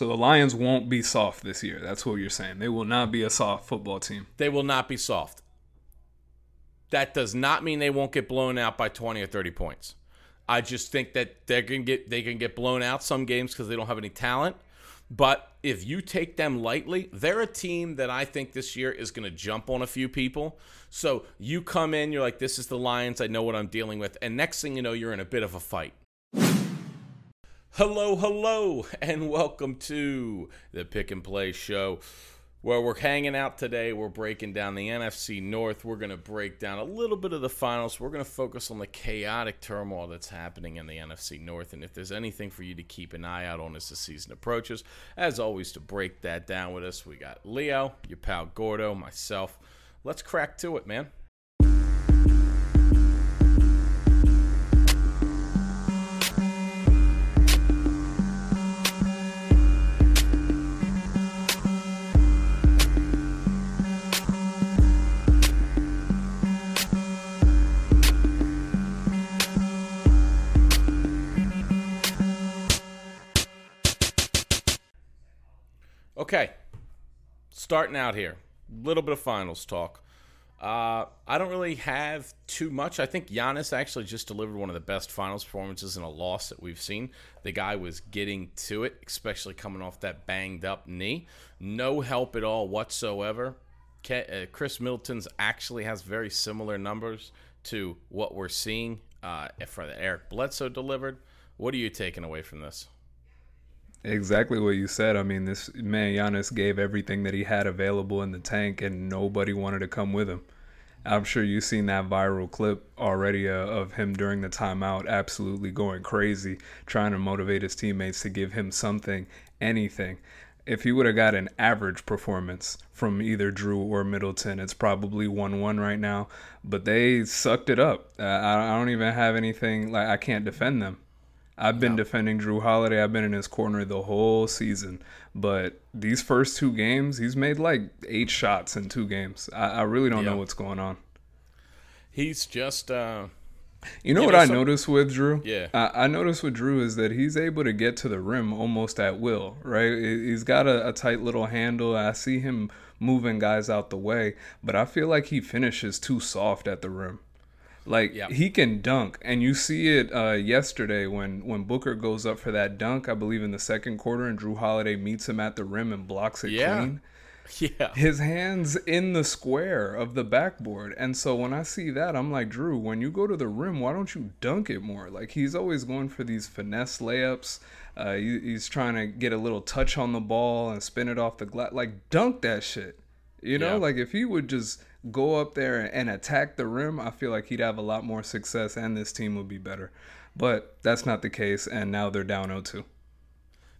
So the Lions won't be soft this year. That's what you're saying. They will not be a soft football team. They will not be soft. That does not mean they won't get blown out by 20 or 30 points. I just think that they can get blown out some games because they don't have any talent. But if you take them lightly, they're a team that I think this year is going to jump on a few people. So you come in, you're like, this is the Lions. I know what I'm dealing with. And next thing you know, you're in a bit of a fight. Hello, and welcome to the Pick and Play Show, where we're hanging out today. We're breaking down the NFC North. We're going to break down a little bit of the finals. We're going to focus on the chaotic turmoil that's happening in the NFC North. And if there's anything for you to keep an eye out on as the season approaches, as always, to break that down with us, we got Leo, your pal Gordo, myself. Let's crack to it, man. Okay, starting out here, a little bit of finals talk. I don't really have too much. I think Giannis actually just delivered one of the best finals performances in a loss that we've seen. The guy was getting to it, especially coming off that banged-up knee. No help at all whatsoever. Chris Middleton's actually has very similar numbers to what we're seeing for the Eric Bledsoe delivered. What are you taking away from this? Exactly what you said. I mean, this man Giannis gave everything that he had available in the tank, and nobody wanted to come with him. I'm sure you've seen that viral clip already of him during the timeout absolutely going crazy, trying to motivate his teammates to give him something, anything. If he would have got an average performance from either Drew or Middleton, it's probably 1-1 right now. But they sucked it up. I don't even have anything. Like, I can't defend them. I've been defending Drew Holiday. I've been in his corner the whole season. But these first two games, he's made like 8 shots in 2 games. I really don't know what's going on. He's just... I noticed with Drew? Yeah. I noticed with Drew is that he's able to get to the rim almost at will, right? He's got a tight little handle. I see him moving guys out the way. But I feel like he finishes too soft at the rim. Like, he can dunk, and you see it yesterday when Booker goes up for that dunk, I believe in the second quarter, and Drew Holiday meets him at the rim and blocks it clean. Yeah. His hand's in the square of the backboard, and so when I see that, I'm like, Drew, when you go to the rim, why don't you dunk it more? Like, he's always going for these finesse layups. He's trying to get a little touch on the ball and spin it off the glass. Like, dunk that shit. You know, like, if he would just go up there and attack the rim, I feel like he'd have a lot more success and this team would be better. But that's not the case, and now they're down 0-2.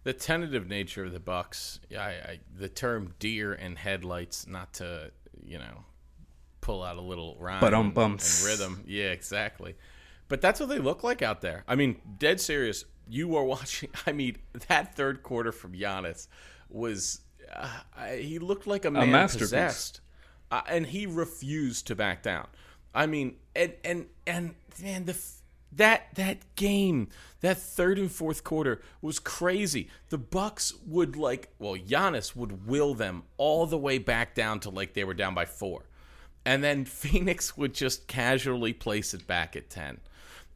The tentative nature of the Bucks, the term deer in headlights, not to, pull out a little rhyme and rhythm. Yeah, exactly. But that's what they look like out there. I mean, dead serious, you are watching. I mean, that third quarter from Giannis was... he looked like a man possessed, and he refused to back down. I mean, and man, that game, that third and fourth quarter was crazy. The Bucks would Giannis would will them all the way back down to they were down by 4, and then Phoenix would just casually place it back at 10,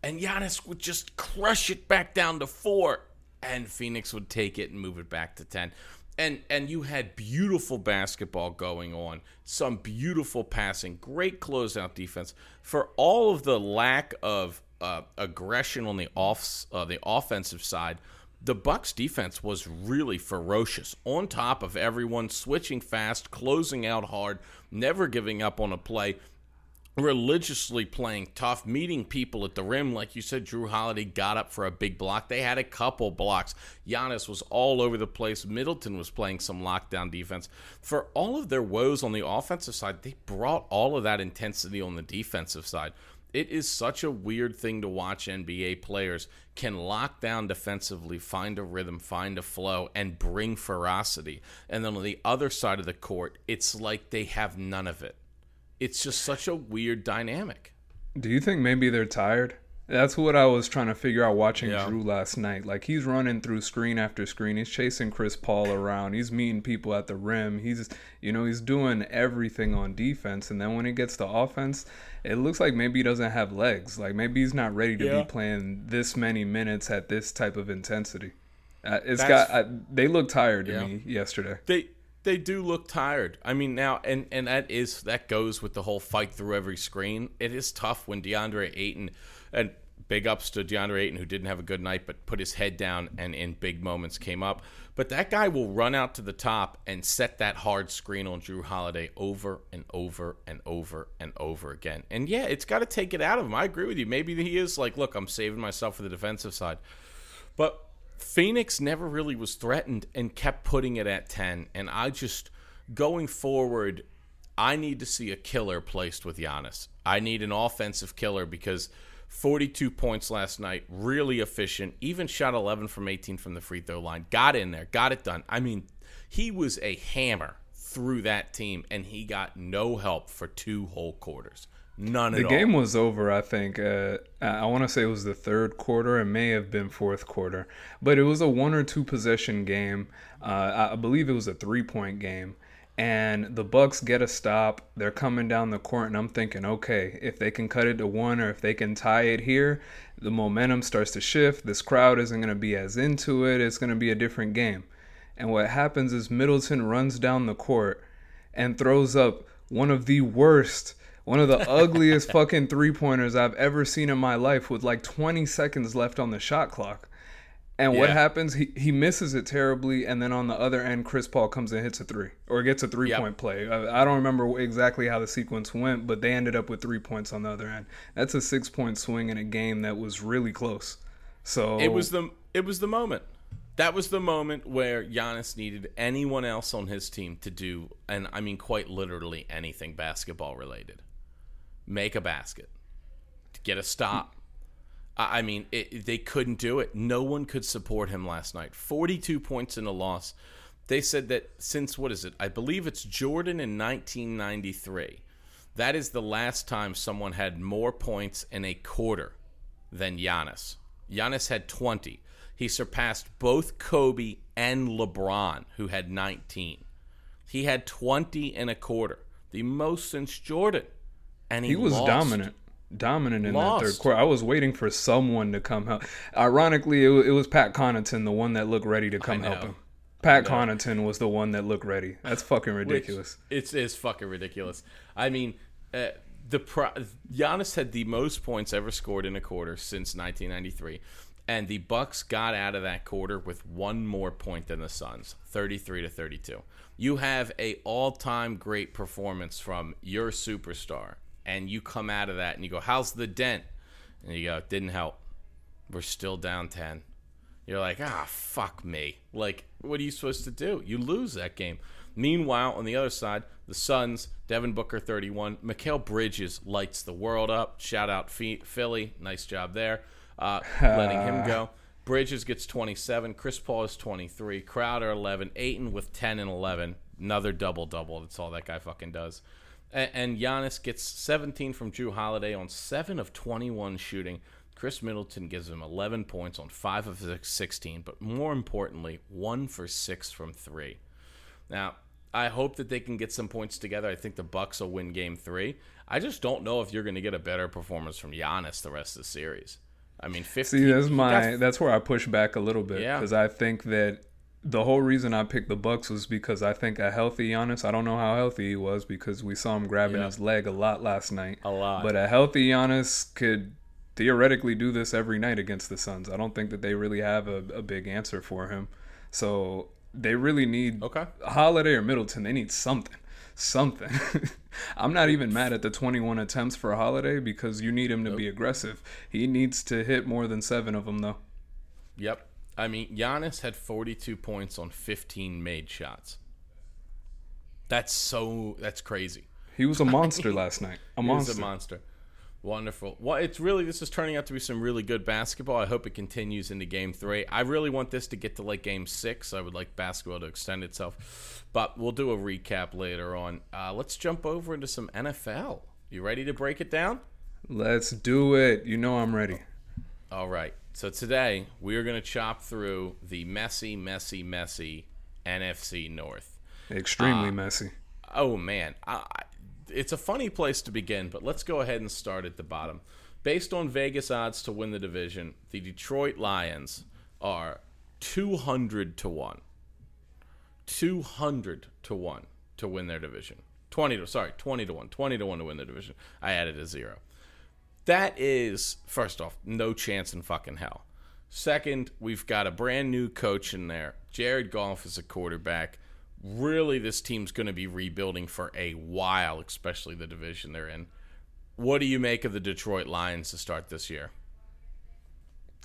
and Giannis would just crush it back down to 4, and Phoenix would take it and move it back to 10. And you had beautiful basketball going on, some beautiful passing, great closeout defense. For all of the lack of aggression on the offensive side, the Bucks defense was really ferocious. On top of everyone, switching fast, closing out hard, never giving up on a play, religiously playing tough, meeting people at the rim. Like you said, Drew Holiday got up for a big block. They had a couple blocks. Giannis was all over the place. Middleton was playing some lockdown defense. For all of their woes on the offensive side, they brought all of that intensity on the defensive side. It is such a weird thing to watch. NBA players can lock down defensively, find a rhythm, find a flow, and bring ferocity. And then on the other side of the court, it's like they have none of it. It's just such a weird dynamic. Do you think maybe they're tired? That's what I was trying to figure out watching Drew last night. Like, he's running through screen after screen. He's chasing Chris Paul around. He's meeting people at the rim. He's, you know, he's doing everything on defense. And then when it gets to offense, it looks like maybe he doesn't have legs. Like, maybe he's not ready to be playing this many minutes at this type of intensity. They look tired to me yesterday. They do look tired. I mean, now, and that goes with the whole fight through every screen. It is tough when DeAndre Ayton, and big ups to DeAndre Ayton, who didn't have a good night, but put his head down and in big moments came up. But that guy will run out to the top and set that hard screen on Drew Holiday over and over and over and over again. And yeah, it's got to take it out of him. I agree with you. Maybe he is like, look, I'm saving myself for the defensive side. But Phoenix never really was threatened and kept putting it at 10. And I just, going forward, I need to see a killer placed with Giannis. I need an offensive killer because 42 points last night, really efficient, even shot 11 from 18 from the free throw line, got in there, got it done. I mean, he was a hammer through that team, and he got no help for two whole quarters. None at all. The game was over, I think. I want to say it was the third quarter. It may have been fourth quarter. But it was a one- or two-possession game. I believe it was a three-point game. And the Bucks get a stop. They're coming down the court, and I'm thinking, okay, if they can cut it to one or if they can tie it here, the momentum starts to shift. This crowd isn't going to be as into it. It's going to be a different game. And what happens is Middleton runs down the court and throws up one of the worst, one of the ugliest fucking three-pointers I've ever seen in my life with like 20 seconds left on the shot clock. And what happens? He misses it terribly, and then on the other end, Chris Paul comes and hits a three, or gets a three-point play. I don't remember exactly how the sequence went, but they ended up with 3 points on the other end. That's a 6-point swing in a game that was really close. So it was the moment. That was the moment where Giannis needed anyone else on his team to do, and I mean quite literally anything basketball-related. Make a basket, get a stop. I mean, they couldn't do it. No one could support him last night. 42 points in a loss. They said that since, what is it? I believe it's Jordan in 1993. That is the last time someone had more points in a quarter than Giannis. Giannis had 20. He surpassed both Kobe and LeBron, who had 19. He had 20 in a quarter, the most since Jordan. And he was lost. Dominant in that third quarter. I was waiting for someone to come help. Ironically, it was Pat Connaughton, the one that looked ready to come help him. Pat Connaughton was the one that looked ready. That's fucking ridiculous. It's fucking ridiculous. I mean, Giannis had the most points ever scored in a quarter since 1993, and the Bucks got out of that quarter with one more point than the Suns, 33-32. You have a all-time great performance from your superstar. And you come out of that and you go, how's the dent? And you go, it didn't help. We're still down 10. You're like, fuck me. Like, what are you supposed to do? You lose that game. Meanwhile, on the other side, the Suns, Devin Booker, 31. Mikal Bridges lights the world up. Shout out Philly. Nice job there. Letting him go. Bridges gets 27. Chris Paul is 23. Crowder, 11. Ayton with 10 and 11. Another double-double. That's all that guy fucking does. And Giannis gets 17 from Drew Holiday on 7 of 21 shooting. Chris Middleton gives him 11 points on 5 of 16, but more importantly, 1 for 6 from 3. Now, I hope that they can get some points together. I think the Bucks will win Game 3. I just don't know if you're going to get a better performance from Giannis the rest of the series. I mean, 15. See, that's where I push back a little bit because I think that the whole reason I picked the Bucks was because I think a healthy Giannis, I don't know how healthy he was because we saw him grabbing his leg a lot last night. A lot. But a healthy Giannis could theoretically do this every night against the Suns. I don't think that they really have a big answer for him. So they really need Holiday or Middleton. They need something. I'm not even mad at the 21 attempts for Holiday because you need him to be aggressive. He needs to hit more than 7 of them, though. Yep. I mean, Giannis had 42 points on 15 made shots. That's crazy. He was a monster last night. He was a monster. Wonderful. Well, it's really, this is turning out to be some really good basketball. I hope it continues into Game 3. I really want this to get to like Game 6. I would like basketball to extend itself. But we'll do a recap later on. Let's jump over into some NFL. You ready to break it down? Let's do it. You know I'm ready. All right. So today we are going to chop through the messy NFC North. Extremely messy. Oh, man. It's a funny place to begin, but let's go ahead and start at the bottom. Based on Vegas odds to win the division, the Detroit Lions are 200-1. 200-1 to win their division. 20-1. 20-1 to win their division. I added a zero. That is, first off, no chance in fucking hell. Second, we've got a brand new coach in there. Jared Goff is a quarterback. Really, this team's going to be rebuilding for a while, especially the division they're in. What do you make of the Detroit Lions to start this year?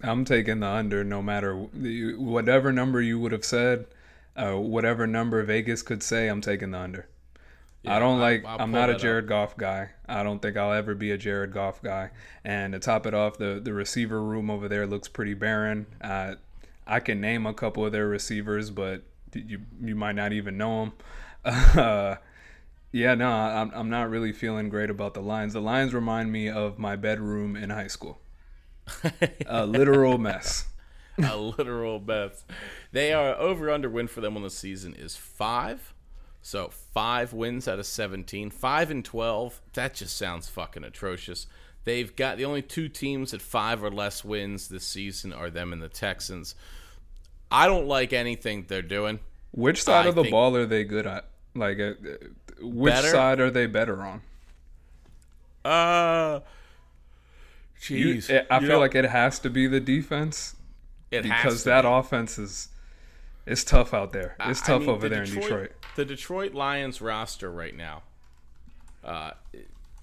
I'm taking the under no matter whatever number you would have said, whatever number Vegas could say, I'm taking the under. Yeah, I'm not a Jared Goff guy. I don't think I'll ever be a Jared Goff guy. And to top it off, the receiver room over there looks pretty barren. I can name a couple of their receivers, but you might not even know them. I'm not really feeling great about the Lions. The Lions remind me of my bedroom in high school. A literal mess. A literal mess. They are over-under win for them on the season is 5. So 5 wins out of 17, 5-12. That just sounds fucking atrocious. They've got the only two teams at 5 or less wins this season are them and the Texans. I don't like anything they're doing. Which side of the ball are they good at? Like, which side are they better on? Jeez, I feel like it has to be the defense. It has to because that offense is. It's tough out there. It's tough over there in Detroit. The Detroit Lions roster right now,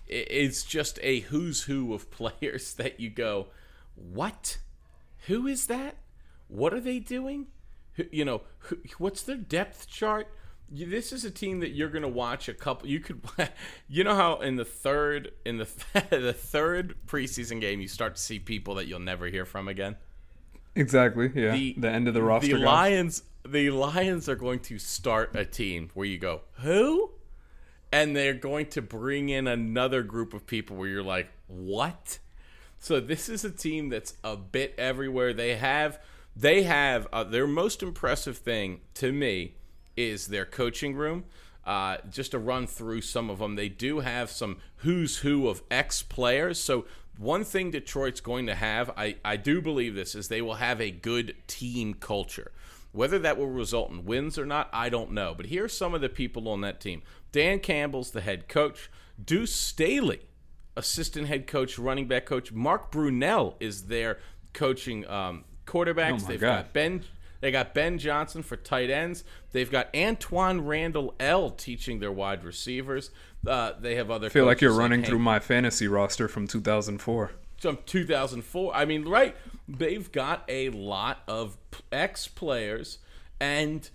it's just a who's who of players that you go, what? Who is that? What are they doing? What's their depth chart? This is a team that you're going to watch a couple. You could, how in the third preseason game you start to see people that you'll never hear from again. Exactly. Yeah. The end of the roster. The Lions are going to start a team where you go, who? And they're going to bring in another group of people where you're like, what? So this is a team that's a bit everywhere. They have their most impressive thing to me is their coaching room. Just to run through some of them, they do have some who's who of ex-players. So one thing Detroit's going to have, I do believe this, is they will have a good team culture. Whether that will result in wins or not, I don't know. But here are some of the people on that team. Dan Campbell's the head coach. Deuce Staley, assistant head coach, running back coach. Mark Brunell is their coaching quarterbacks. They got Ben Johnson for tight ends. They've got Antoine Randall L. teaching their wide receivers. They have other. I feel like you're running through my fantasy roster from 2004. From 2004. I mean, right? They've got a lot of ex-players and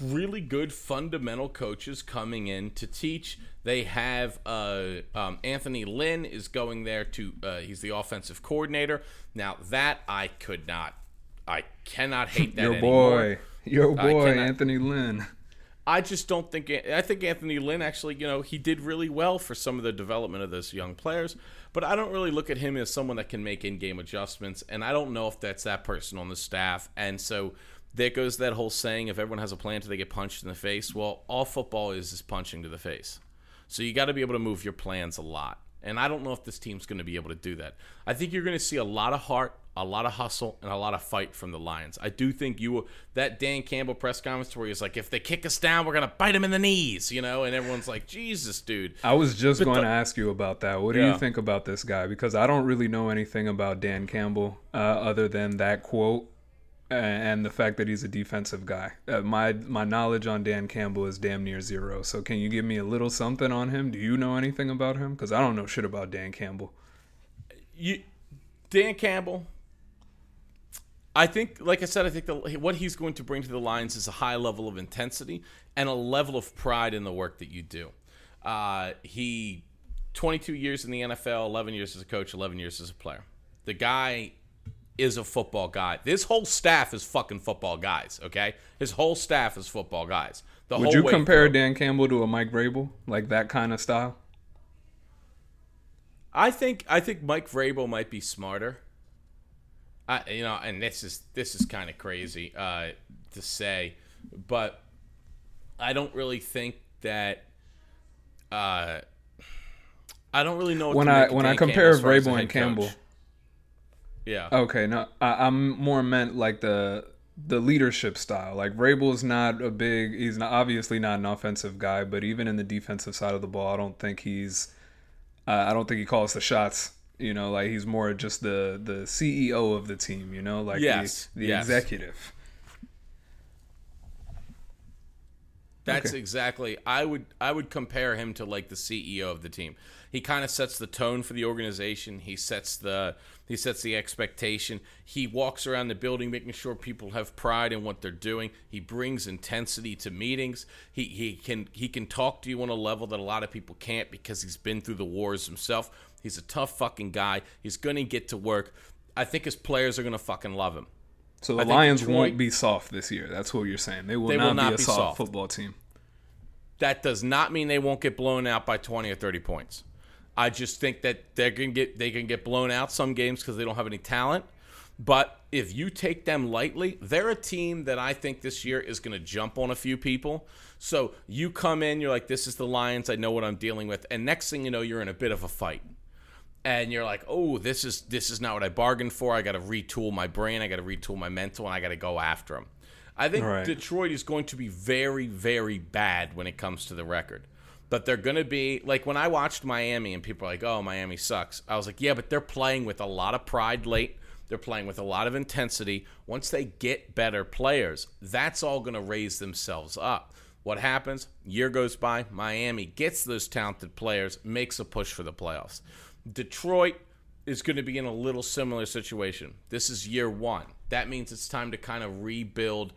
really good fundamental coaches coming in to teach. They have Anthony Lynn is going there to. He's the offensive coordinator. Now that I cannot hate that anymore. Your boy, Anthony Lynn. I just don't think – I think Anthony Lynn actually, he did really well for some of the development of those young players. But I don't really look at him as someone that can make in-game adjustments, and I don't know if that's that person on the staff. And so there goes that whole saying, if everyone has a plan till they get punched in the face, well, all football is punching to the face. So you got to be able to move your plans a lot. And I don't know if this team's going to be able to do that. I think you're going to see a lot of heart, a lot of hustle, and a lot of fight from the Lions. I do think that Dan Campbell press conference where he's like, if they kick us down, we're going to bite them in the knees, and everyone's like, Jesus, dude. I was just going to ask you about that. What do you think about this guy? Because I don't really know anything about Dan Campbell other than that quote and the fact that he's a defensive guy. My knowledge on Dan Campbell is damn near zero. So can you give me a little something on him? Do you know anything about him? Because I don't know shit about Dan Campbell. Dan Campbell... I think, like I said, what he's going to bring to the Lions is a high level of intensity and a level of pride in the work that you do. 22 years in the NFL, 11 years as a coach, 11 years as a player. The guy is a football guy. This whole staff is fucking football guys, okay? His whole staff is football guys. Would you compare Dan Campbell to a Mike Vrabel, like that kind of style? I think Mike Vrabel might be smarter. And this is kind of crazy to say, but I don't really think that. I don't really know what when I compare Vrabel and Campbell. Coach. Yeah. Okay. No, I'm more meant like the leadership style. Like Vrabel's not a big. He's not, obviously not an offensive guy, but even in the defensive side of the ball, I don't think he's. I don't think he calls the shots. You know, like he's more just the CEO of the team. You know, like the executive. That's okay. Exactly. I would compare him to like the CEO of the team. He kind of sets the tone for the organization. He sets the expectation. He walks around the building making sure people have pride in what they're doing. He brings intensity to meetings. He can talk to you on a level that a lot of people can't because he's been through the wars himself. He's a tough fucking guy. He's going to get to work. I think his players are going to fucking love him. So the Lions won't be soft this year. That's what you're saying. They will not be a soft football team. That does not mean they won't get blown out by 20 or 30 points. I just think that they can get blown out some games because they don't have any talent. But if you take them lightly, they're a team that I think this year is going to jump on a few people. So you come in, you're like, this is the Lions. I know what I'm dealing with. And next thing you know, you're in a bit of a fight. And you're like, oh, this is not what I bargained for. I got to retool my brain. I got to retool my mental, and I got to go after them. I think Detroit is going to be very, very bad when it comes to the record. But they're going to be – like when I watched Miami and people are like, oh, Miami sucks. I was like, yeah, but they're playing with a lot of pride late. They're playing with a lot of intensity. Once they get better players, that's all going to raise themselves up. What happens? Year goes by. Miami gets those talented players, makes a push for the playoffs. Detroit is going to be in a little similar situation. This is year one. That means it's time to kind of rebuild.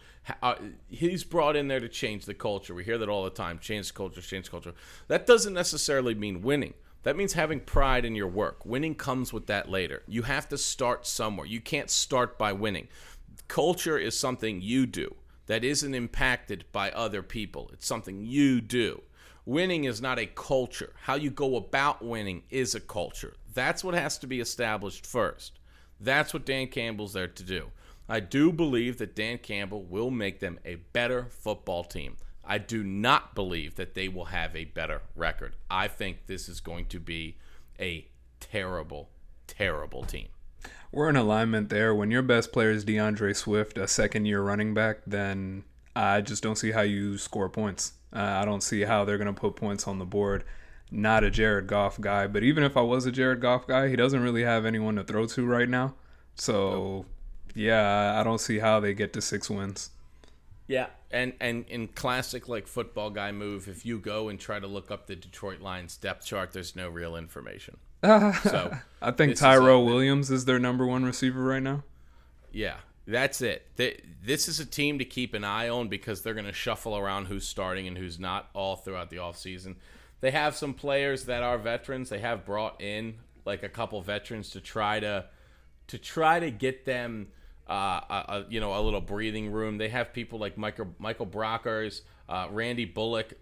He's brought in there to change the culture. We hear that all the time. Change the culture. That doesn't necessarily mean winning. That means having pride in your work. Winning comes with that later. You have to start somewhere. You can't start by winning. Culture is something you do that isn't impacted by other people. It's something you do. Winning is not a culture. How you go about winning is a culture. That's what has to be established first. That's what Dan Campbell's there to do. I do believe that Dan Campbell will make them a better football team. I do not believe that they will have a better record. I think this is going to be a terrible, terrible team. We're in alignment there. When your best player is DeAndre Swift, a second-year running back, then I just don't see how you score points. I don't see how they're going to put points on the board. Not a Jared Goff guy, but even if I was a Jared Goff guy, he doesn't really have anyone to throw to right now. So, yeah, I don't see how they get to 6 wins. Yeah, and in classic like football guy move, if you go and try to look up the Detroit Lions depth chart, there's no real information. So I think Tyrell Williams is their number one receiver right now. Yeah. That's it. This is a team to keep an eye on because they're going to shuffle around who's starting and who's not all throughout the offseason. They have some players that are veterans. They have brought in like a couple veterans to try to get them a little breathing room. They have people like Michael Brockers, Randy Bullock,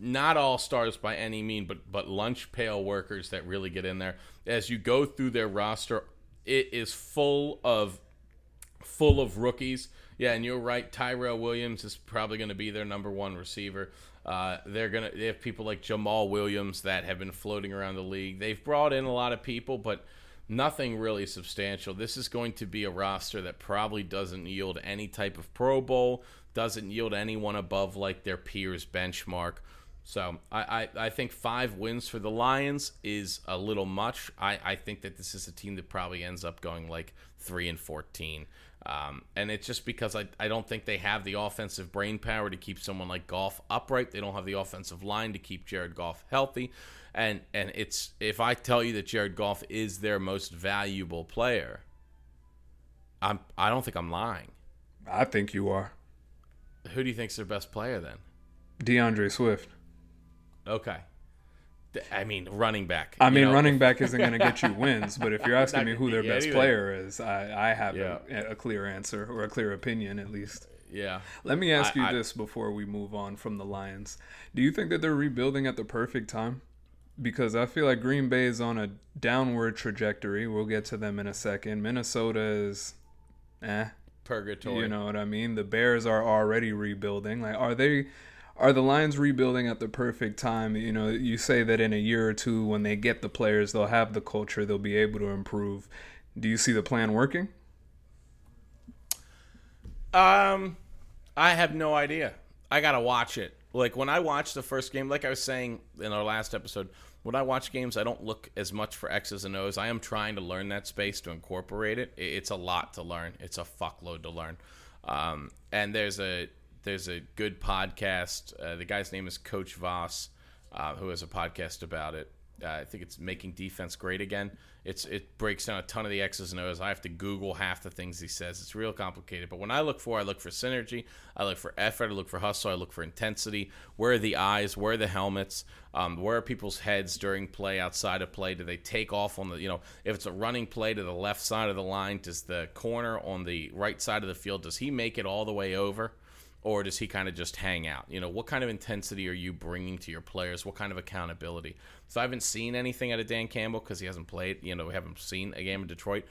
not all stars by any mean, but lunch pail workers that really get in there. As you go through their roster, it is full of rookies. Yeah, and you're right. Tyrell Williams is probably going to be their number one receiver. They have people like Jamal Williams that have been floating around the league. They've brought in a lot of people, but nothing really substantial. This is going to be a roster that probably doesn't yield any type of Pro Bowl, doesn't yield anyone above like their peers benchmark. So I think 5 wins for the Lions is a little much. I think that this is a team that probably ends up going like 3-14. And it's just because I don't think they have the offensive brain power to keep someone like Goff upright. They don't have the offensive line to keep Jared Goff healthy. And it's if I tell you that Jared Goff is their most valuable player, I don't think I'm lying. I think you are. Who do you think is their best player then? DeAndre Swift. Okay. I mean, running back. I mean, running back isn't going to get you wins, but if you're asking me who their best player is, I have a clear answer or a clear opinion at least. Yeah. Let me ask you this before we move on from the Lions. Do you think that they're rebuilding at the perfect time? Because I feel like Green Bay is on a downward trajectory. We'll get to them in a second. Minnesota is purgatory. You know what I mean? The Bears are already rebuilding. Like, are the Lions rebuilding at the perfect time? You know, you say that in a year or two, when they get the players, they'll have the culture, they'll be able to improve. Do you see the plan working? I have no idea. I got to watch it. Like, when I watch the first game, like I was saying in our last episode, when I watch games, I don't look as much for X's and O's. I am trying to learn that space to incorporate it. It's a lot to learn. It's a fuckload to learn. And there's a good podcast. The guy's name is Coach Voss, who has a podcast about it. I think it's Making Defense Great Again. It breaks down a ton of the X's and O's. I have to Google half the things he says. It's real complicated. But when I look for synergy. I look for effort. I look for hustle. I look for intensity. Where are the eyes? Where are the helmets? Where are people's heads during play, outside of play? Do they take off on the, you know, if it's a running play to the left side of the line, does the corner on the right side of the field, does he make it all the way over? Or does he kind of just hang out? You know, what kind of intensity are you bringing to your players? What kind of accountability? So I haven't seen anything out of Dan Campbell because he hasn't played. You know, we haven't seen a game in Detroit.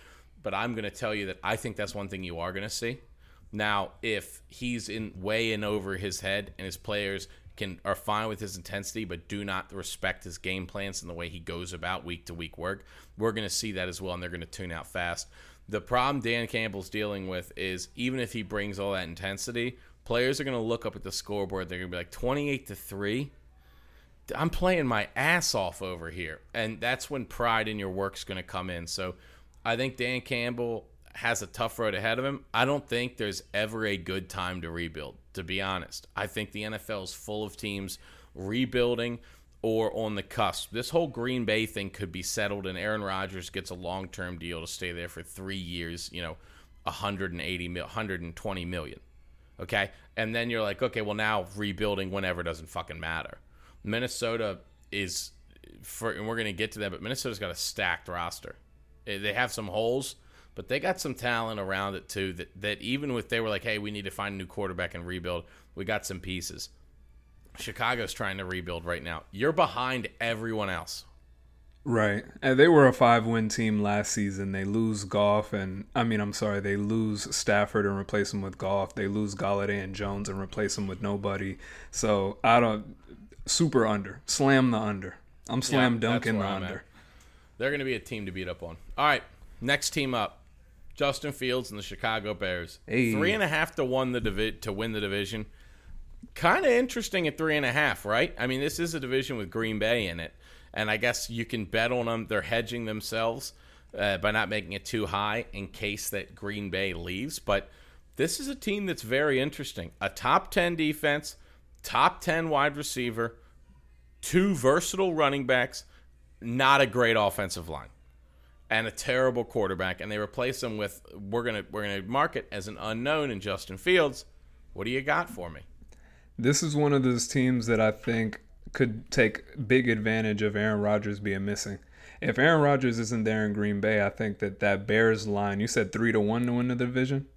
But I'm going to tell you that I think that's one thing you are going to see. Now, if he's in way in over his head and his players are fine with his intensity but do not respect his game plans and the way he goes about week-to-week work, we're going to see that as well, and they're going to tune out fast. The problem Dan Campbell's dealing with is even if he brings all that intensity – players are going to look up at the scoreboard. They're going to be like, 28-3? I'm playing my ass off over here. And that's when pride in your work's going to come in. So I think Dan Campbell has a tough road ahead of him. I don't think there's ever a good time to rebuild, to be honest. I think the NFL is full of teams rebuilding or on the cusp. This whole Green Bay thing could be settled, and Aaron Rodgers gets a long-term deal to stay there for 3 years, you know, $120 million. Okay, and then you're like, okay, well, now rebuilding whenever doesn't fucking matter. Minnesota is, and we're going to get to that, but Minnesota's got a stacked roster. They have some holes, but they got some talent around it too that even if they were like, hey, we need to find a new quarterback and rebuild, we got some pieces. Chicago's trying to rebuild right now. You're behind everyone else. Right. And they were a 5-win team last season. They lose Goff and they lose Stafford and replace him with Goff. They lose Golladay and Jones and replace him with nobody. So slam the under. I'm slam dunking the under. At. They're going to be a team to beat up on. All right. Next team up, Justin Fields and the Chicago Bears. Hey. 3.5 to win the division. Kind of interesting at 3.5, right? I mean, this is a division with Green Bay in it. And I guess you can bet on them. They're hedging themselves by not making it too high in case that Green Bay leaves. But this is a team that's very interesting. A top 10 defense, top 10 wide receiver, 2 versatile running backs, not a great offensive line, and a terrible quarterback. And they replace them with, we're gonna mark it as an unknown in Justin Fields. What do you got for me? This is one of those teams that I think could take big advantage of Aaron Rodgers being missing. If Aaron Rodgers isn't there in Green Bay, I think that Bears line, you said 3-1 to win the division?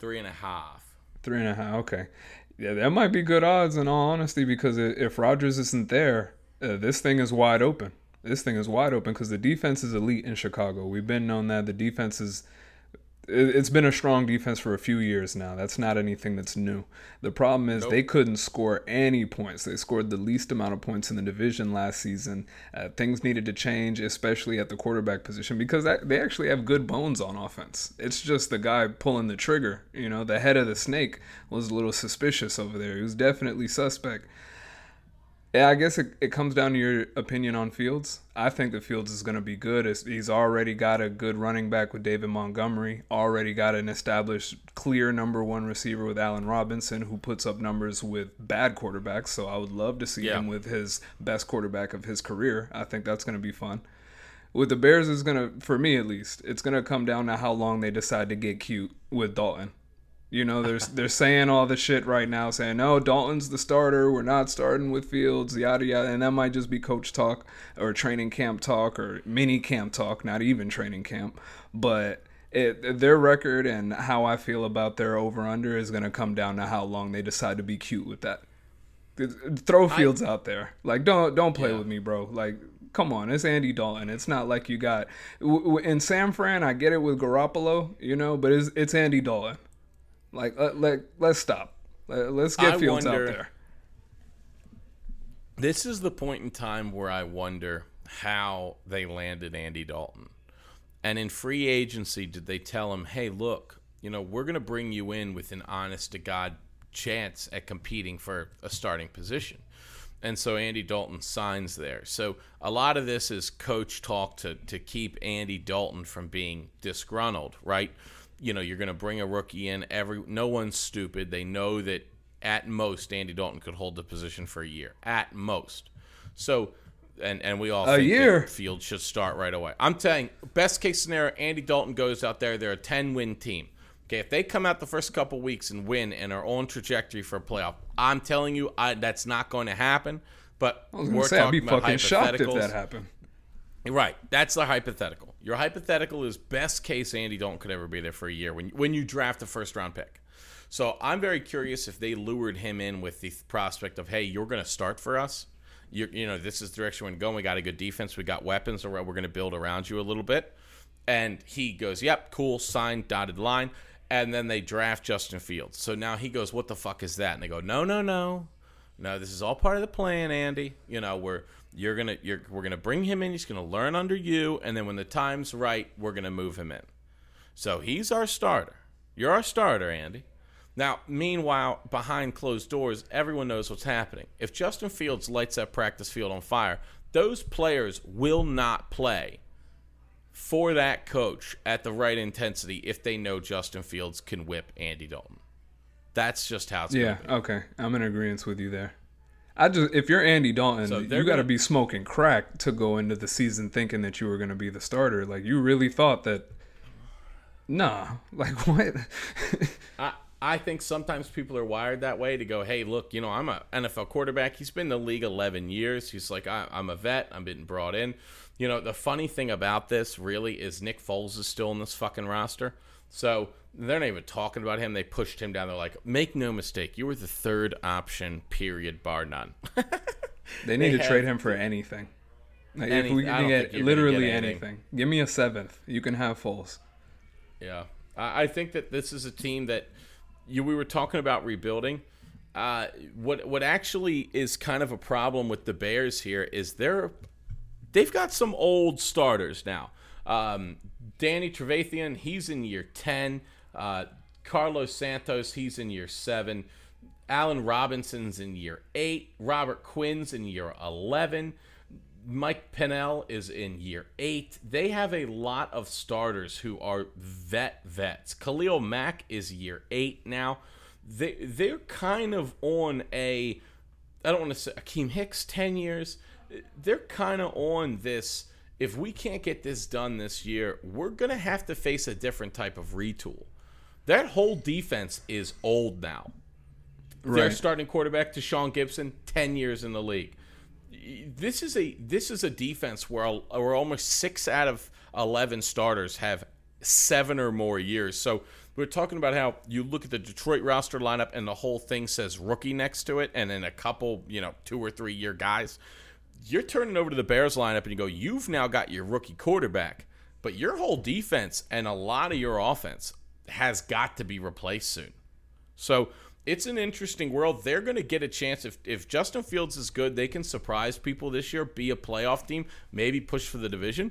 3.5. 3.5, okay. Yeah, that might be good odds in all honesty, because if Rodgers isn't there, this thing is wide open. This thing is wide open because the defense is elite in Chicago. We've been known that the defense is... It's been a strong defense for a few years now. That's not anything that's new. The problem is They couldn't score any points. They scored the least amount of points in the division last season. Things needed to change, especially at the quarterback position, because they actually have good bones on offense. It's just the guy pulling the trigger. You know, the head of the snake was a little suspicious over there. He was definitely suspect. Yeah, I guess it comes down to your opinion on Fields. I think that Fields is going to be good. He's already got a good running back with David Montgomery, already got an established clear number one receiver with Allen Robinson, who puts up numbers with bad quarterbacks. So I would love to see him with his best quarterback of his career. I think that's going to be fun. With the Bears, is going to, for me at least, it's going to come down to how long they decide to get cute with Dalton. You know, they're saying all the shit right now, saying, no, Dalton's the starter, we're not starting with Fields, yada, yada. And that might just be coach talk or training camp talk or mini camp talk, not even training camp. But their record and how I feel about their over-under is going to come down to how long they decide to be cute with that. Throw Fields out there. Like, don't play with me, bro. Like, come on, it's Andy Dalton. It's not like you got in San Fran. I get it with Garoppolo, you know, but it's Andy Dalton. Like, let's stop. Let's get Fields out there. This is the point in time where I wonder how they landed Andy Dalton. And in free agency, did they tell him, hey, look, you know, we're going to bring you in with an honest-to-God chance at competing for a starting position? And so Andy Dalton signs there. So a lot of this is coach talk to keep Andy Dalton from being disgruntled, right? You know, you're going to bring a rookie in. No one's stupid. They know that at most Andy Dalton could hold the position for a year. At most. So, and we all think that Fields should start right away. I'm telling you, best case scenario, Andy Dalton goes out there. They're a 10-win team. Okay, if they come out the first couple weeks and win and are on trajectory for a playoff, I'm telling you that's not going to happen. But we're talking about hypotheticals. I'd be fucking shocked if that happened. Right, that's the hypothetical. Your hypothetical is best case Andy Dalton could ever be there for a year when you draft a first-round pick. So I'm very curious if they lured him in with the prospect of, hey, you're going to start for us. You know, this is the direction we're going. We got a good defense. We got weapons. We're going to build around you a little bit. And he goes, yep, cool, signed, dotted line. And then they draft Justin Fields. So now he goes, what the fuck is that? And they go, no, this is all part of the plan, Andy. You know, we're gonna bring him in. He's gonna learn under you, and then when the time's right, we're gonna move him in. So he's our starter. You're our starter, Andy. Now, meanwhile, behind closed doors, everyone knows what's happening. If Justin Fields lights that practice field on fire, those players will not play for that coach at the right intensity if they know Justin Fields can whip Andy Dalton. That's just how it's going to be. Yeah, okay. I'm in agreement with you there. If you're Andy Dalton, you got to be smoking crack to go into the season thinking that you were going to be the starter. Like, you really thought that, nah. Like, what? I think sometimes people are wired that way to go, hey, look, you know, I'm an NFL quarterback. He's been in the league 11 years. He's like, I'm a vet. I'm being brought in. You know, the funny thing about this really is Nick Foles is still in this fucking roster. So they're not even talking about him. They pushed him down. They're like, make no mistake, you were the third option, period, bar none. They need to trade him for anything. Like, if we can get literally anything. Give me a seventh. You can have Foles. Yeah. I think that this is a team that we were talking about rebuilding. What actually is kind of a problem with the Bears here is they've got some old starters now. Danny Trevathan, he's in year 10. Carlos Santos, he's in year 7. Allen Robinson's in year 8. Robert Quinn's in year 11. Mike Pinnell is in year 8. They have a lot of starters who are vets. Khalil Mack is year 8 now. They're kind of on a, I don't want to say, Akeem Hicks, 10 years. They're kind of on this, if we can't get this done this year, we're going to have to face a different type of retool. That whole defense is old now. Right. Their starting quarterback, Deshaun Gibson, 10 years in the league. This is a defense where almost 6 out of 11 starters have 7 or more years. So we're talking about how you look at the Detroit roster lineup and the whole thing says rookie next to it, and then a couple, 2 or 3 year guys. You're turning over to the Bears lineup and you go, you've now got your rookie quarterback, but your whole defense and a lot of your offense has got to be replaced soon. So it's an interesting world. They're going to get a chance. If Justin Fields is good, they can surprise people this year, be a playoff team, maybe push for the division.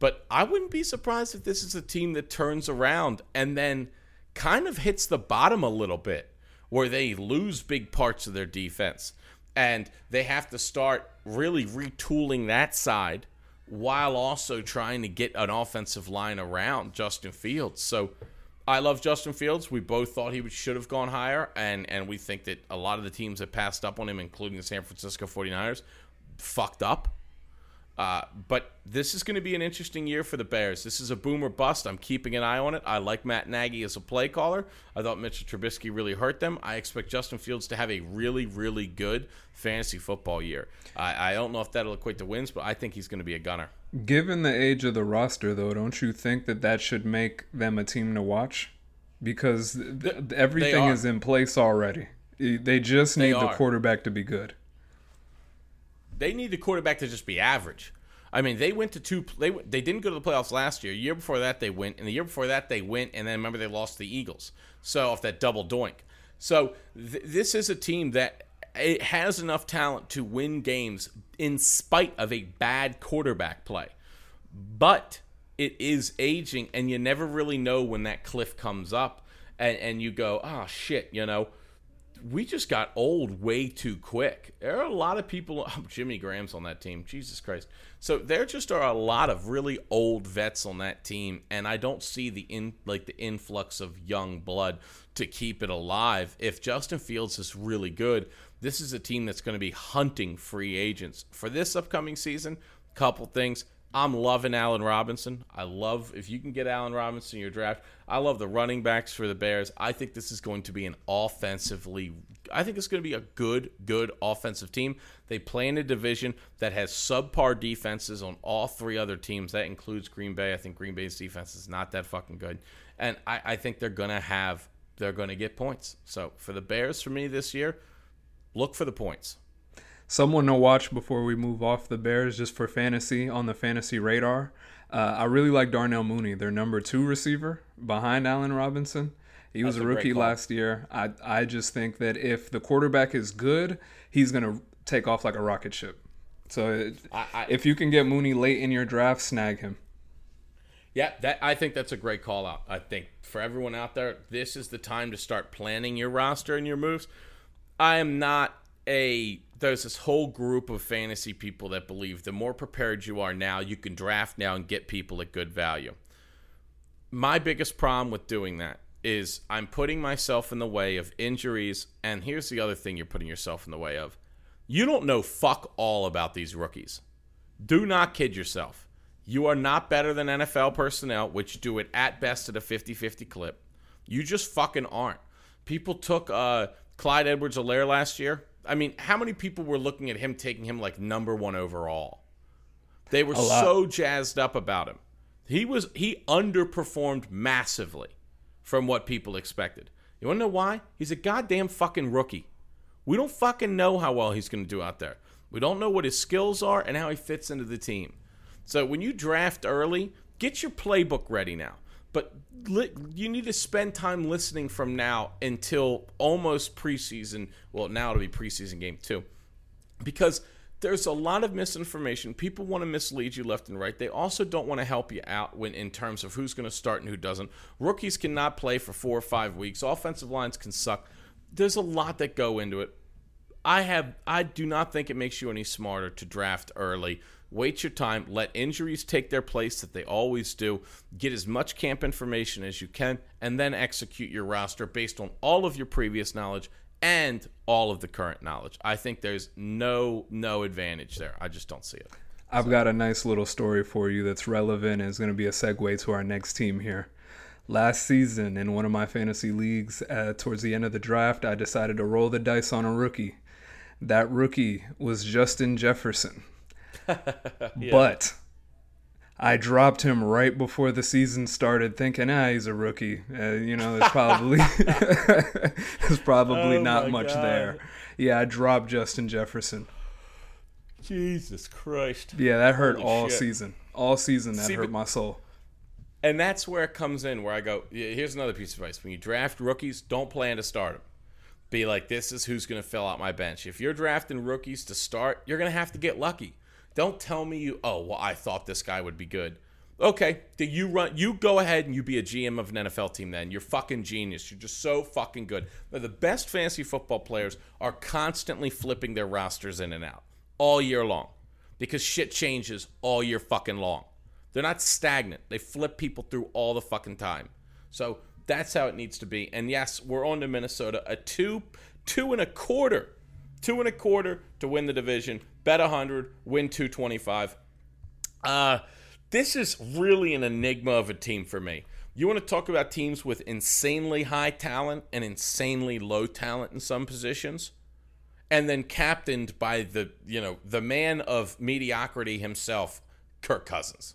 But I wouldn't be surprised if this is a team that turns around and then kind of hits the bottom a little bit where they lose big parts of their defense. And they have to start really retooling that side while also trying to get an offensive line around Justin Fields. So I love Justin Fields. We both thought he should have gone higher, and we think that a lot of the teams that passed up on him, including the San Francisco 49ers, fucked up. But this is going to be an interesting year for the Bears. This is a boom or bust. I'm keeping an eye on it. I like Matt Nagy as a play caller. I thought Mitchell Trubisky really hurt them. I expect Justin Fields to have a really, really good fantasy football year. I don't know if that'll equate to wins, but I think he's going to be a gunner. Given the age of the roster, though, don't you think that should make them a team to watch? Because everything is in place already. They just need the quarterback to be good. They need the quarterback to just be average. I mean, they went to two. They didn't go to the playoffs last year. Year before that, they went, and the year before that, they went, and then remember they lost to the Eagles. So off that double doink. So this is a team that it has enough talent to win games in spite of a bad quarterback play, but it is aging, and you never really know when that cliff comes up, and you go, oh shit, you know. We just got old way too quick. There are a lot of people. Oh, Jimmy Graham's on that team. Jesus Christ. So there just are a lot of really old vets on that team, and I don't see the influx of young blood to keep it alive. If Justin Fields is really good, this is a team that's going to be hunting free agents for this upcoming season. Couple things. I'm loving Allen Robinson. I love, if you can get Allen Robinson in your draft, I love the running backs for the Bears. I think this is going to be I think it's going to be a good offensive team. They play in a division that has subpar defenses on all three other teams. That includes Green Bay. I think Green Bay's defense is not that fucking good. And I think they're going to get points. So for the Bears, for me this year, look for the points. Someone to watch before we move off the Bears, just for fantasy, on the fantasy radar. I really like Darnell Mooney, their number 2 receiver behind Allen Robinson. He was a rookie last year. I just think that if the quarterback is good, he's going to take off like a rocket ship. So if you can get Mooney late in your draft, snag him. Yeah, I think that's a great call out. I think for everyone out there, this is the time to start planning your roster and your moves. I am not there's this whole group of fantasy people that believe the more prepared you are now, you can draft now and get people at good value. My biggest problem with doing that is I'm putting myself in the way of injuries, and here's the other thing you're putting yourself in the way of. You don't know fuck all about these rookies. Do not kid yourself. You are not better than NFL personnel, which do it at best at a 50-50 clip. You just fucking aren't. People took Clyde Edwards-Helaire last year. I mean, how many people were looking at him, taking him like number 1 overall? They were so jazzed up about him. He underperformed massively from what people expected. You want to know why? He's a goddamn fucking rookie. We don't fucking know how well he's going to do out there. We don't know what his skills are and how he fits into the team. So when you draft early, get your playbook ready now. But you need to spend time listening from now until almost preseason. Well, now it'll be preseason game 2. Because there's a lot of misinformation. People want to mislead you left and right. They also don't want to help you out when in terms of who's going to start and who doesn't. Rookies cannot play for 4 or 5 weeks. Offensive lines can suck. There's a lot that go into it. I do not think it makes you any smarter to draft early. Wait your time. Let injuries take their place that they always do. Get as much camp information as you can, and then execute your roster based on all of your previous knowledge and all of the current knowledge. I think there's no advantage there. I just don't see it. I've got a nice little story for you that's relevant and is going to be a segue to our next team here. Last season in one of my fantasy leagues, towards the end of the draft, I decided to roll the dice on a rookie. That rookie was Justin Jefferson. Yeah. But I dropped him right before the season started, thinking, he's a rookie. There's probably not much there. Yeah, I dropped Justin Jefferson. Jesus Christ. Yeah, that hurt. Holy all shit. Season. All season that hurt my soul. And that's where it comes in, where I go, here's another piece of advice. When you draft rookies, don't plan to start them. Be like, this is who's going to fill out my bench. If you're drafting rookies to start, you're going to have to get lucky. Don't tell me I thought this guy would be good. Okay, you go ahead and you be a GM of an NFL team then. You're fucking genius. You're just so fucking good. Now, the best fantasy football players are constantly flipping their rosters in and out all year long because shit changes all year fucking long. They're not stagnant. They flip people through all the fucking time. So that's how it needs to be. And yes, we're on to Minnesota. A 2 and a quarter to win the division. Bet 100, win 225. This is really an enigma of a team for me. You want to talk about teams with insanely high talent and insanely low talent in some positions, and then captained by the man of mediocrity himself, Kirk Cousins.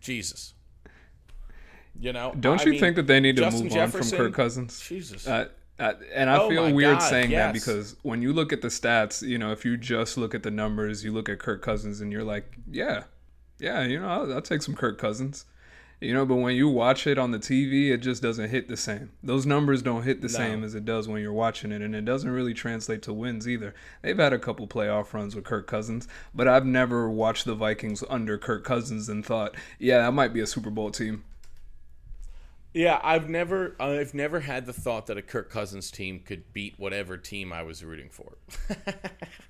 Jesus. Don't you think that they need to move on from Kirk Cousins? Jesus. And I feel weird saying that, because when you look at the stats, you know, if you just look at the numbers, you look at Kirk Cousins and you're like, yeah, you know, I'll take some Kirk Cousins. You know, but when you watch it on the TV, it just doesn't hit the same. Those numbers don't hit the same as it does when you're watching it, and it doesn't really translate to wins either. They've had a couple playoff runs with Kirk Cousins, but I've never watched the Vikings under Kirk Cousins and thought, yeah, that might be a Super Bowl team. Yeah, I've never had the thought that a Kirk Cousins team could beat whatever team I was rooting for.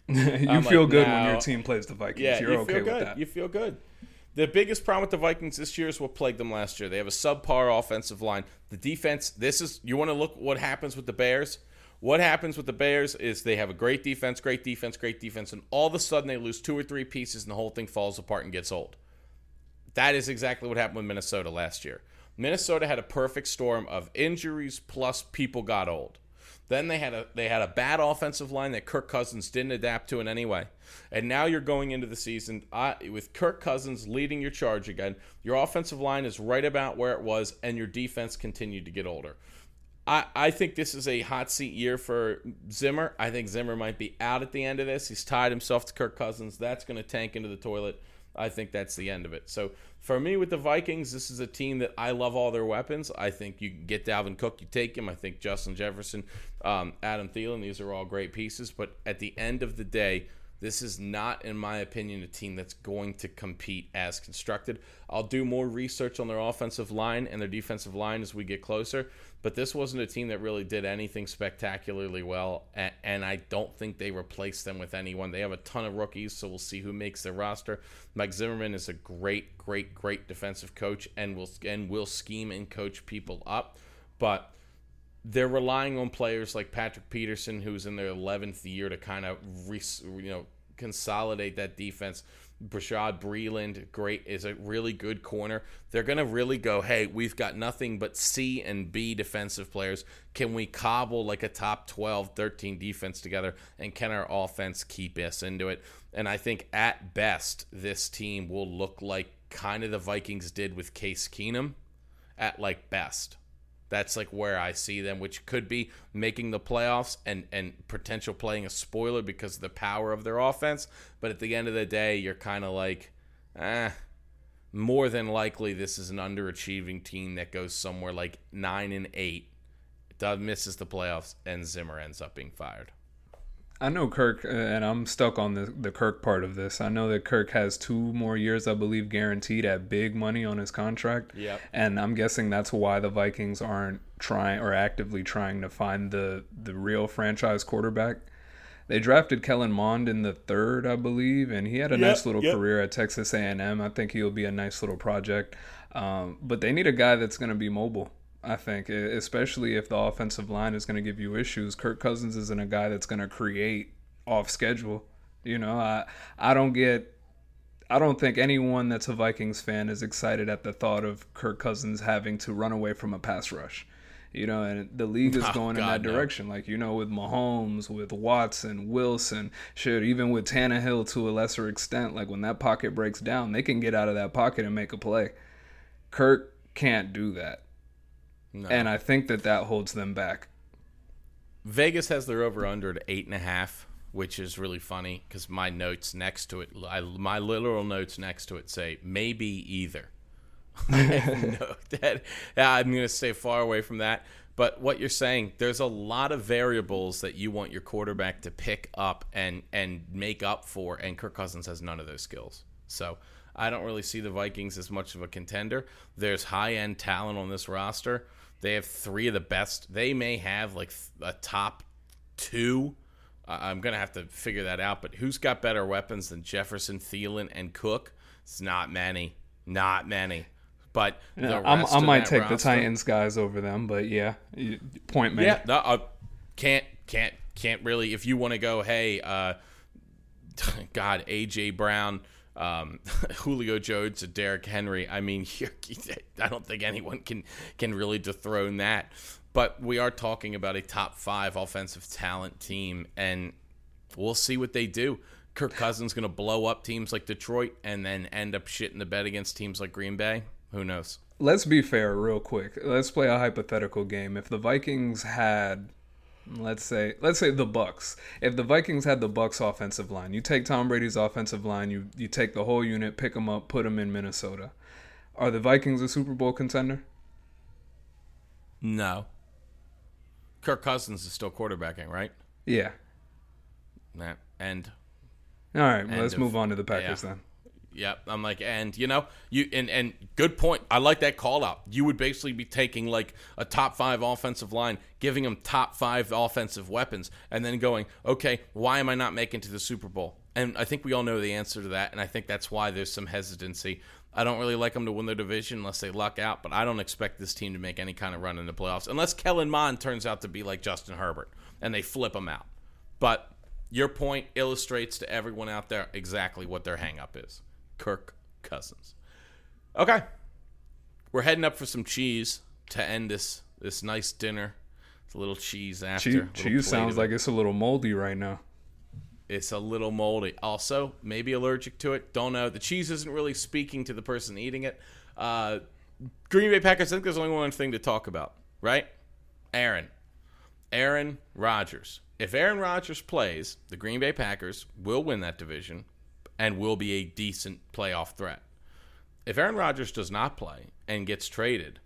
you feel good when your team plays the Vikings. Yeah, you're okay with that. You feel good. The biggest problem with the Vikings this year is what plagued them last year. They have a subpar offensive line. The defense, you want to look what happens with the Bears? What happens with the Bears is they have a great defense, and all of a sudden they lose two or three pieces and the whole thing falls apart and gets old. That is exactly what happened with Minnesota last year. Minnesota had a perfect storm of injuries plus people got old. Then they had a bad offensive line that Kirk Cousins didn't adapt to in any way. And now you're going into the season with Kirk Cousins leading your charge again. Your offensive line is right about where it was, and your defense continued to get older. I think this is a hot seat year for Zimmer. I think Zimmer might be out at the end of this. He's tied himself to Kirk Cousins. That's going to tank into the toilet. I think that's the end of it. So for me with the Vikings, this is a team that I love all their weapons. I think you can get Dalvin Cook, you take him. I think Justin Jefferson, Adam Thielen, these are all great pieces. But at the end of the day, this is not, in my opinion, a team that's going to compete as constructed. I'll do more research on their offensive line and their defensive line as we get closer. But this wasn't a team that really did anything spectacularly well, and I don't think they replaced them with anyone. They have a ton of rookies, so we'll see who makes their roster. Mike Zimmerman is a great, great, great defensive coach and will scheme and coach people up. But they're relying on players like Patrick Peterson, who's in their 11th year, to kind of consolidate that defense. Brashad Breeland, is a really good corner. They're going to really go, hey, we've got nothing but C and B defensive players. Can we cobble like a top 12, 13 defense together, and can our offense keep us into it? And I think at best this team will look like kind of the Vikings did with Case Keenum at like best. That's like where I see them, which could be making the playoffs and potential playing a spoiler because of the power of their offense. But at the end of the day, you're kind of like, more than likely this is an underachieving team that goes somewhere like 9-8, misses the playoffs, and Zimmer ends up being fired. I know Kirk, and I'm stuck on the Kirk part of this. I know that Kirk has 2 more years, I believe, guaranteed at big money on his contract. Yep. And I'm guessing that's why the Vikings aren't actively trying to find the real franchise quarterback. They drafted Kellen Mond in the 3rd, I believe, and he had a nice little career at Texas A&M. I think he'll be a nice little project. But they need a guy that's going to be mobile. I think, especially if the offensive line is going to give you issues. Kirk Cousins isn't a guy that's going to create off schedule. You know, I don't think anyone that's a Vikings fan is excited at the thought of Kirk Cousins having to run away from a pass rush. You know, and the league is going in that direction. Like, you know, with Mahomes, with Watson, Wilson, even with Tannehill to a lesser extent, like when that pocket breaks down, they can get out of that pocket and make a play. Kirk can't do that. No. And I think that holds them back. Vegas has their over-under at 8.5, which is really funny because my notes next to it, my literal notes next to it say, maybe either. I'm going to stay far away from that. But what you're saying, there's a lot of variables that you want your quarterback to pick up and make up for, and Kirk Cousins has none of those skills. So I don't really see the Vikings as much of a contender. There's high-end talent on this roster. They have 3 of the best. They may have like a top 2. I'm going to have to figure that out. But who's got better weapons than Jefferson, Thielen, and Cook? It's not many. Not many. But I might take roster, the Titans guys over them. But, yeah, point made. Yeah, no, I can't really. If you want to go, hey, God, A.J. Brown, Julio Jones to Derrick Henry. I mean, I don't think anyone can really dethrone that. But we are talking about a top 5 offensive talent team, and we'll see what they do. Kirk Cousins going to blow up teams like Detroit and then end up shitting the bed against teams like Green Bay. Who knows? Let's be fair real quick. Let's play a hypothetical game. If the Vikings had Let's say the Bucks. If the Vikings had the Bucks offensive line, you take Tom Brady's offensive line, you take the whole unit, pick them up, put them in Minnesota. Are the Vikings a Super Bowl contender? No. Kirk Cousins is still quarterbacking, right? Yeah. Nah, and all right, well, let's move on to the Packers then. Yeah, I'm like, and you know, and good point. I like that call out. You would basically be taking like a top five offensive line, giving them top five offensive weapons, and then going, okay, why am I not making it to the Super Bowl? And I think we all know the answer to that, and I think that's why there's some hesitancy. I don't really like them to win their division unless they luck out, but I don't expect this team to make any kind of run in the playoffs unless Kellen Mond turns out to be like Justin Herbert and they flip him out. But your point illustrates to everyone out there exactly what their hang-up is. Kirk Cousins. Okay. We're heading up for some cheese to end this nice dinner. It's a little cheese after. Cheese sounds like it's a little moldy right now. It's a little moldy. Also, maybe allergic to it. Don't know. The cheese isn't really speaking to the person eating it. Green Bay Packers, I think there's only one thing to talk about, right? Aaron Rodgers. If Aaron Rodgers plays, the Green Bay Packers will win that division and will be a decent playoff threat. If Aaron Rodgers does not play and gets traded,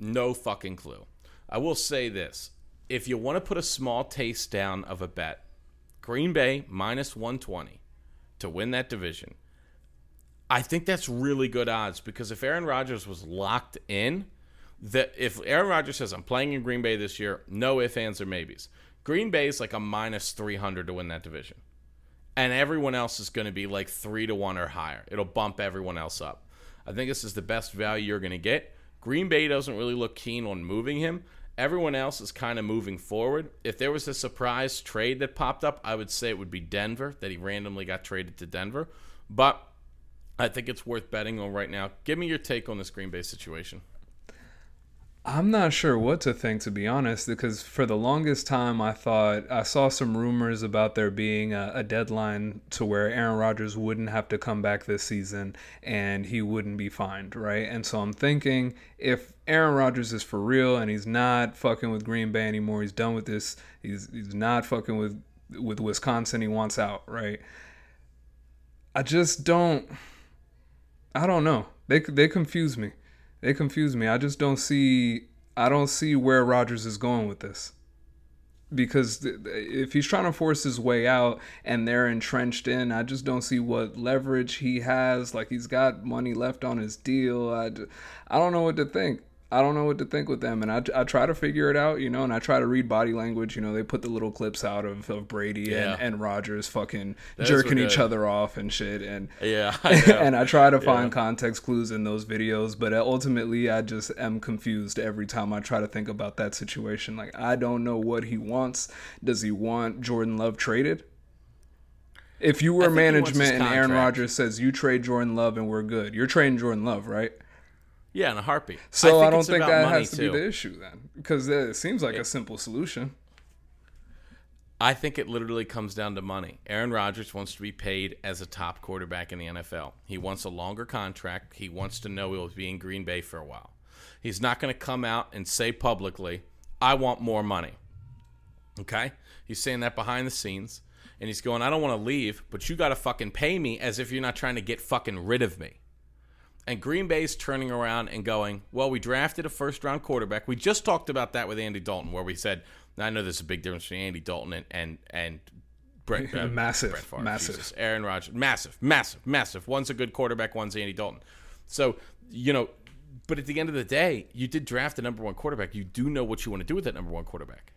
no fucking clue. I will say this. If you want to put a small taste down of a bet, Green Bay minus 120 to win that division. I think that's really good odds because if Aaron Rodgers was locked in, that if Aaron Rodgers says, I'm playing in Green Bay this year, no ifs, ands, or maybes. Green Bay is like a minus 300 to win that division. And everyone else is going to be like 3-1 or higher. It'll bump everyone else up. I think this is the best value you're going to get. Green Bay doesn't really look keen on moving him. Everyone else is kind of moving forward. If there was a surprise trade that popped up, I would say it would be Denver, that he randomly got traded to Denver. But I think it's worth betting on right now. Give me your take on this Green Bay situation. I'm not sure what to think, to be honest, because for the longest time I saw some rumors about there being a deadline to where Aaron Rodgers wouldn't have to come back this season and he wouldn't be fined, right? And so I'm thinking if Aaron Rodgers is for real and he's not fucking with Green Bay anymore, he's done with this, he's not fucking with Wisconsin, he wants out, right? I don't know. They confuse me. They confuse me. I don't see where Rodgers is going with this. Because if he's trying to force his way out and they're entrenched in, I just don't see what leverage he has. Like, he's got money left on his deal. I don't know what to think. I don't know what to think with them. And I try to figure it out, you know, and I try to read body language. You know, they put the little clips out of Brady and Rodgers fucking jerking each other off and shit. And yeah, I know. And I try to find context clues in those videos. But ultimately, I just am confused every time I try to think about that situation. Like, I don't know what he wants. Does he want Jordan Love traded? If you were management and Aaron Rodgers says, you trade Jordan Love and we're good, you're trading Jordan Love, right? Yeah, in a heartbeat. So I don't think that has to be the issue then, because it seems like a simple solution. I think it literally comes down to money. Aaron Rodgers wants to be paid as a top quarterback in the NFL. He wants a longer contract. He wants to know he'll be in Green Bay for a while. He's not going to come out and say publicly, I want more money. Okay? He's saying that behind the scenes, and he's going, I don't want to leave, but you got to fucking pay me as if you're not trying to get fucking rid of me. And Green Bay's turning around and going, well, we drafted a first-round quarterback. We just talked about that with Andy Dalton, where we said, I know there's a big difference between Andy Dalton and Brett Favre. Massive. Jesus. Aaron Rodgers. Massive. One's a good quarterback, one's Andy Dalton. So, you know, but at the end of the day, you did draft the number one quarterback. You do know what you want to do with that number one quarterback.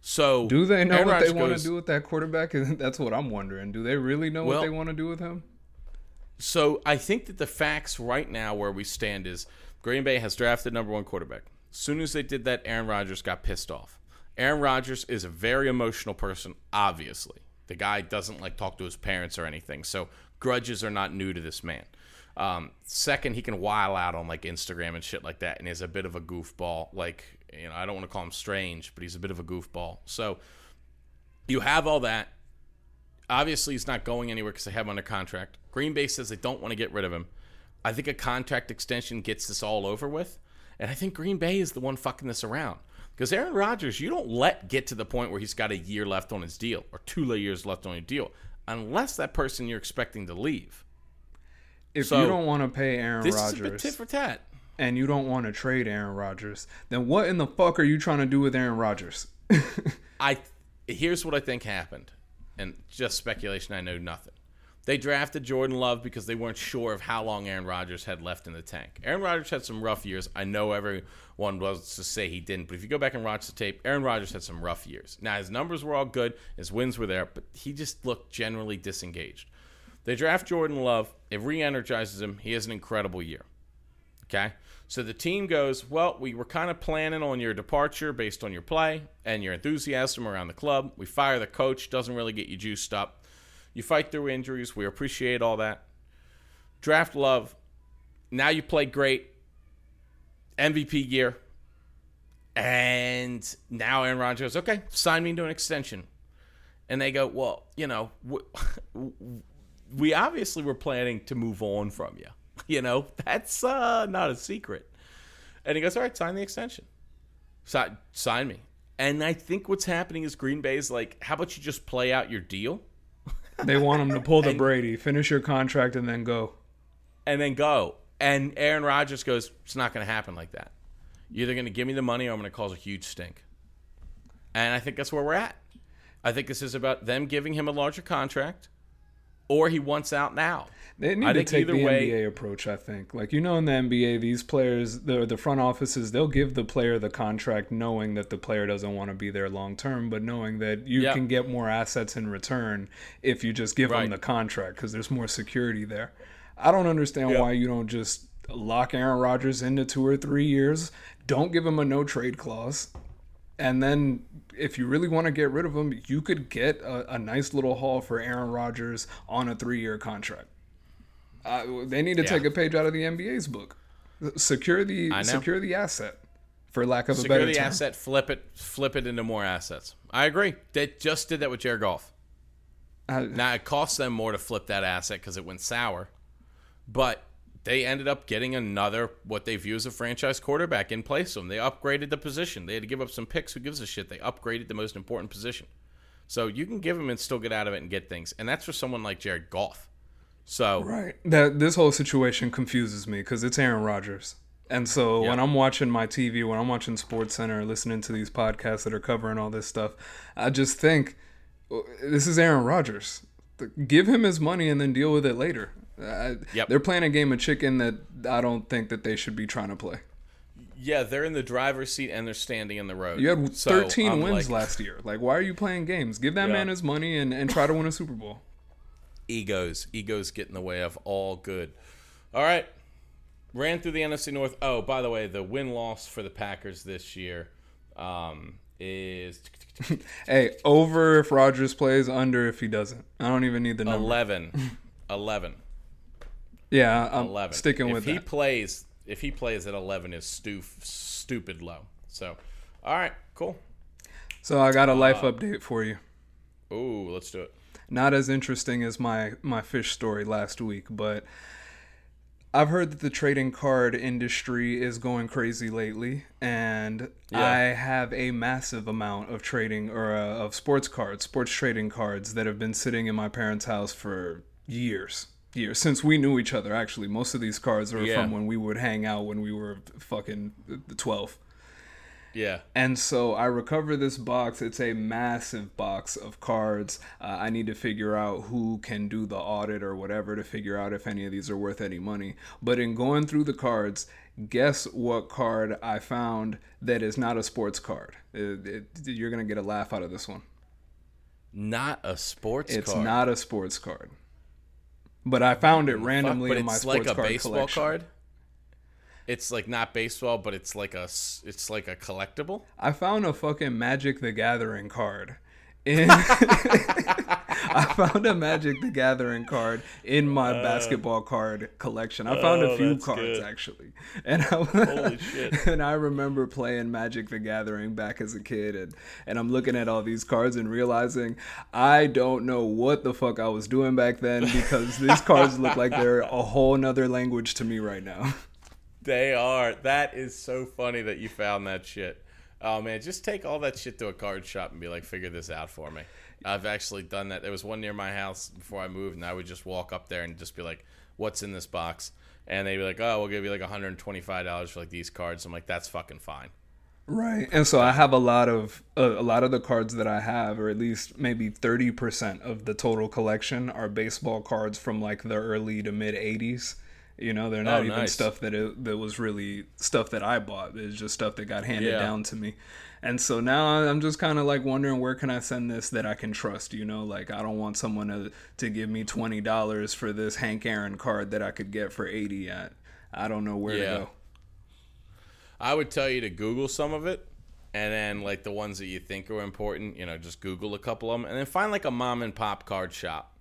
So do they know what they want to do with that quarterback? That's what I'm wondering. Do they really know what they want to do with him? So I think that the facts right now where we stand is Green Bay has drafted number one quarterback. As soon as they did that, Aaron Rodgers got pissed off. Aaron Rodgers is a very emotional person, obviously. The guy doesn't like talk to his parents or anything, so grudges are not new to this man. Second, he can while out on like Instagram and shit like that, and is a bit of a goofball. Like, you know, I don't want to call him strange, but he's a bit of a goofball. So you have all that. Obviously, he's not going anywhere because they have him under contract. Green Bay says they don't want to get rid of him. I think a contract extension gets this all over with. And I think Green Bay is the one fucking this around. Because Aaron Rodgers, you don't let get to the point where he's got a year left on his deal or 2 years left on your deal unless that person you're expecting to leave. If so, you don't want to pay Aaron Rodgers tit for tat, and you don't want to trade Aaron Rodgers, then what in the fuck are you trying to do with Aaron Rodgers? Here's what I think happened, and just speculation, I know nothing. They drafted Jordan Love because they weren't sure of how long Aaron Rodgers had left in the tank. Aaron Rodgers had some rough years. I know everyone was to say he didn't, but if you go back and watch the tape, Aaron Rodgers had some rough years. Now, his numbers were all good. His wins were there, but he just looked generally disengaged. They draft Jordan Love. It re-energizes him. He has an incredible year. Okay? So the team goes, well, we were kind of planning on your departure based on your play and your enthusiasm around the club. We fire the coach. Doesn't really get you juiced up. You fight through injuries. We appreciate all that. Draft Love. Now you play great. MVP year. And now Aaron Rodgers, okay, sign me to an extension. And they go, well, you know, we obviously were planning to move on from you. You know, that's not a secret. And he goes, all right, sign the extension. Sign me. And I think what's happening is Green Bay's like, how about you just play out your deal? They want him to pull the Brady, finish your contract, and then go. And Aaron Rodgers goes, it's not going to happen like that. You're either going to give me the money or I'm going to cause a huge stink. And I think that's where we're at. I think this is about them giving him a larger contract, or he wants out now. They need to take the NBA approach, I think. Like, you know, in the NBA, these players, the front offices, they'll give the player the contract knowing that the player doesn't want to be there long term, but knowing that you can get more assets in return if you just give them the contract because there's more security there. I don't understand why you don't just lock Aaron Rodgers into 2 or 3 years, don't give him a no-trade clause, and then if you really want to get rid of him, you could get a nice little haul for Aaron Rodgers on a 3-year contract. They need to take a page out of the NBA's book. Secure the asset, for lack of a better term. Secure the asset, flip it into more assets. I agree. They just did that with Jared Goff. Now, it cost them more to flip that asset because it went sour, but they ended up getting another, what they view as a franchise quarterback in place of him. They upgraded the position. They had to give up some picks. Who gives a shit? They upgraded the most important position. So you can give him and still get out of it and get things, and that's for someone like Jared Goff. So right, this whole situation confuses me because it's Aaron Rodgers, and so when I'm watching my TV, when I'm watching SportsCenter, listening to these podcasts that are covering all this stuff, I just think this is Aaron Rodgers. Give him his money and then deal with it later. They're playing a game of chicken that I don't think that they should be trying to play. Yeah, they're in the driver's seat and they're standing in the road. You had 13 wins last year. Like, why are you playing games? Give that man his money and try to win a Super Bowl. Egos get in the way of all good. All right. Ran through the NFC North. Oh, by the way, the win-loss for the Packers this year is... hey, over if Rodgers plays, under if he doesn't. I don't even need the number. 11. Yeah, I'm 11. Sticking with that. If he plays at 11 is stupid low. So, all right, cool. So I got a life update for you. Ooh, let's do it. Not as interesting as my fish story last week, but I've heard that the trading card industry is going crazy lately, and I have a massive amount of sports trading cards that have been sitting in my parents' house for years since we knew each other. Actually, most of these cards are from when we would hang out when we were fucking 12. Yeah. And so I recover this box. It's a massive box of cards. I need to figure out who can do the audit or whatever to figure out if any of these are worth any money. But in going through the cards, guess what card I found that is not a sports card? You're going to get a laugh out of this one. Not a sports card? It's not a sports card. But I found it randomly in my sports card collection. But it's like a baseball card? It's like not baseball, but it's like a collectible. I found a fucking Magic the Gathering card. I found a Magic the Gathering card in my basketball card collection. I found a few cards actually, and holy shit! And I remember playing Magic the Gathering back as a kid, and I'm looking at all these cards and realizing I don't know what the fuck I was doing back then, because these cards look like they're a whole nother language to me right now. They are. That is so funny that you found that shit. Oh, man, just take all that shit to a card shop and be like, figure this out for me. I've actually done that. There was one near my house before I moved, and I would just walk up there and just be like, what's in this box? And they'd be like, oh, we'll give you like $125 for like these cards. I'm like, that's fucking fine. Right. And so I have a lot of the cards that I have, or at least maybe 30% of the total collection, are baseball cards from like the early to mid 80s. You know, they're not even stuff that was really stuff that I bought. It's just stuff that got handed down to me. And so now I'm just kind of like wondering, where can I send this that I can trust? You know, like, I don't want someone to give me $20 for this Hank Aaron card that I could get for $80 at. I don't know where to go. I would tell you to Google some of it, and then like the ones that you think are important, you know, just Google a couple of them, and then find like a mom and pop card shop.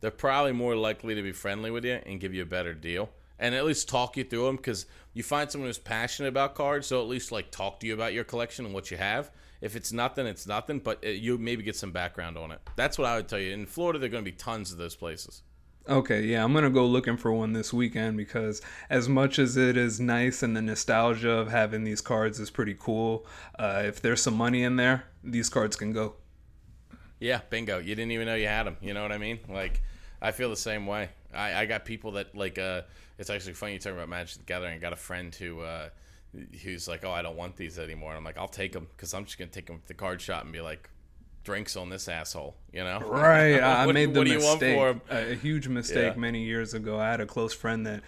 They're probably more likely to be friendly with you and give you a better deal. And at least talk you through them, because you find someone who's passionate about cards, so at least like talk to you about your collection and what you have. If it's nothing, it's nothing, but you maybe get some background on it. That's what I would tell you. In Florida, there are going to be tons of those places. Okay, yeah, I'm going to go looking for one this weekend, because as much as it is nice and the nostalgia of having these cards is pretty cool, if there's some money in there, these cards can go. Yeah, bingo. You didn't even know you had them. You know what I mean? Like, I feel the same way. I got people that like, it's actually funny you talking about Magic the Gathering. I got a friend who's like, oh, I don't want these anymore. And I'm like, I'll take them, because I'm just going to take them to the card shop and be like, drinks on this asshole, you know? Right. I made the mistake, a huge mistake many years ago. I had a close friend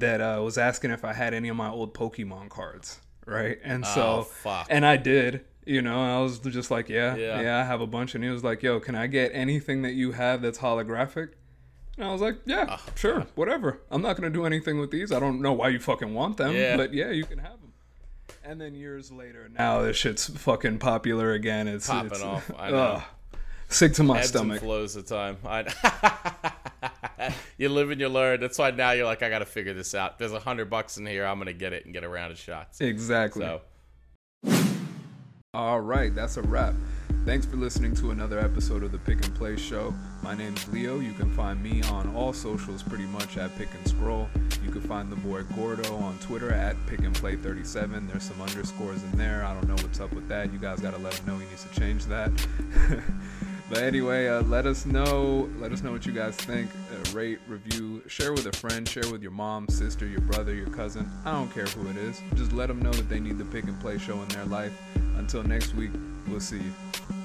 that was asking if I had any of my old Pokemon cards, right? And so, and I did. You know, I was just like, yeah, I have a bunch. And he was like, yo, can I get anything that you have that's holographic? And I was like, yeah, sure, whatever. I'm not going to do anything with these. I don't know why you fucking want them, but yeah, you can have them. And then years later, now this shit's fucking popular again. It's popping off. I know. Sick to my stomach. Ebbs and flows the time. You live and you learn. That's why now you're like, I got to figure this out. There's $100 in here. I'm going to get it and get a round of shots. Exactly. So. All right, that's a wrap. Thanks for listening to another episode of the Pick and Play Show. My name's Leo. You can find me on all socials pretty much at Pick and Scroll. You can find the boy Gordo on Twitter at Pick and Play 37. There's some underscores in there. I don't know what's up with that. You guys got to let him know he needs to change that. But anyway, let us know what you guys think. Rate, review, share with a friend, share with your mom, sister, your brother, your cousin. I don't care who it is. Just let them know that they need the Pick and Play Show in their life. Until next week, we'll see you.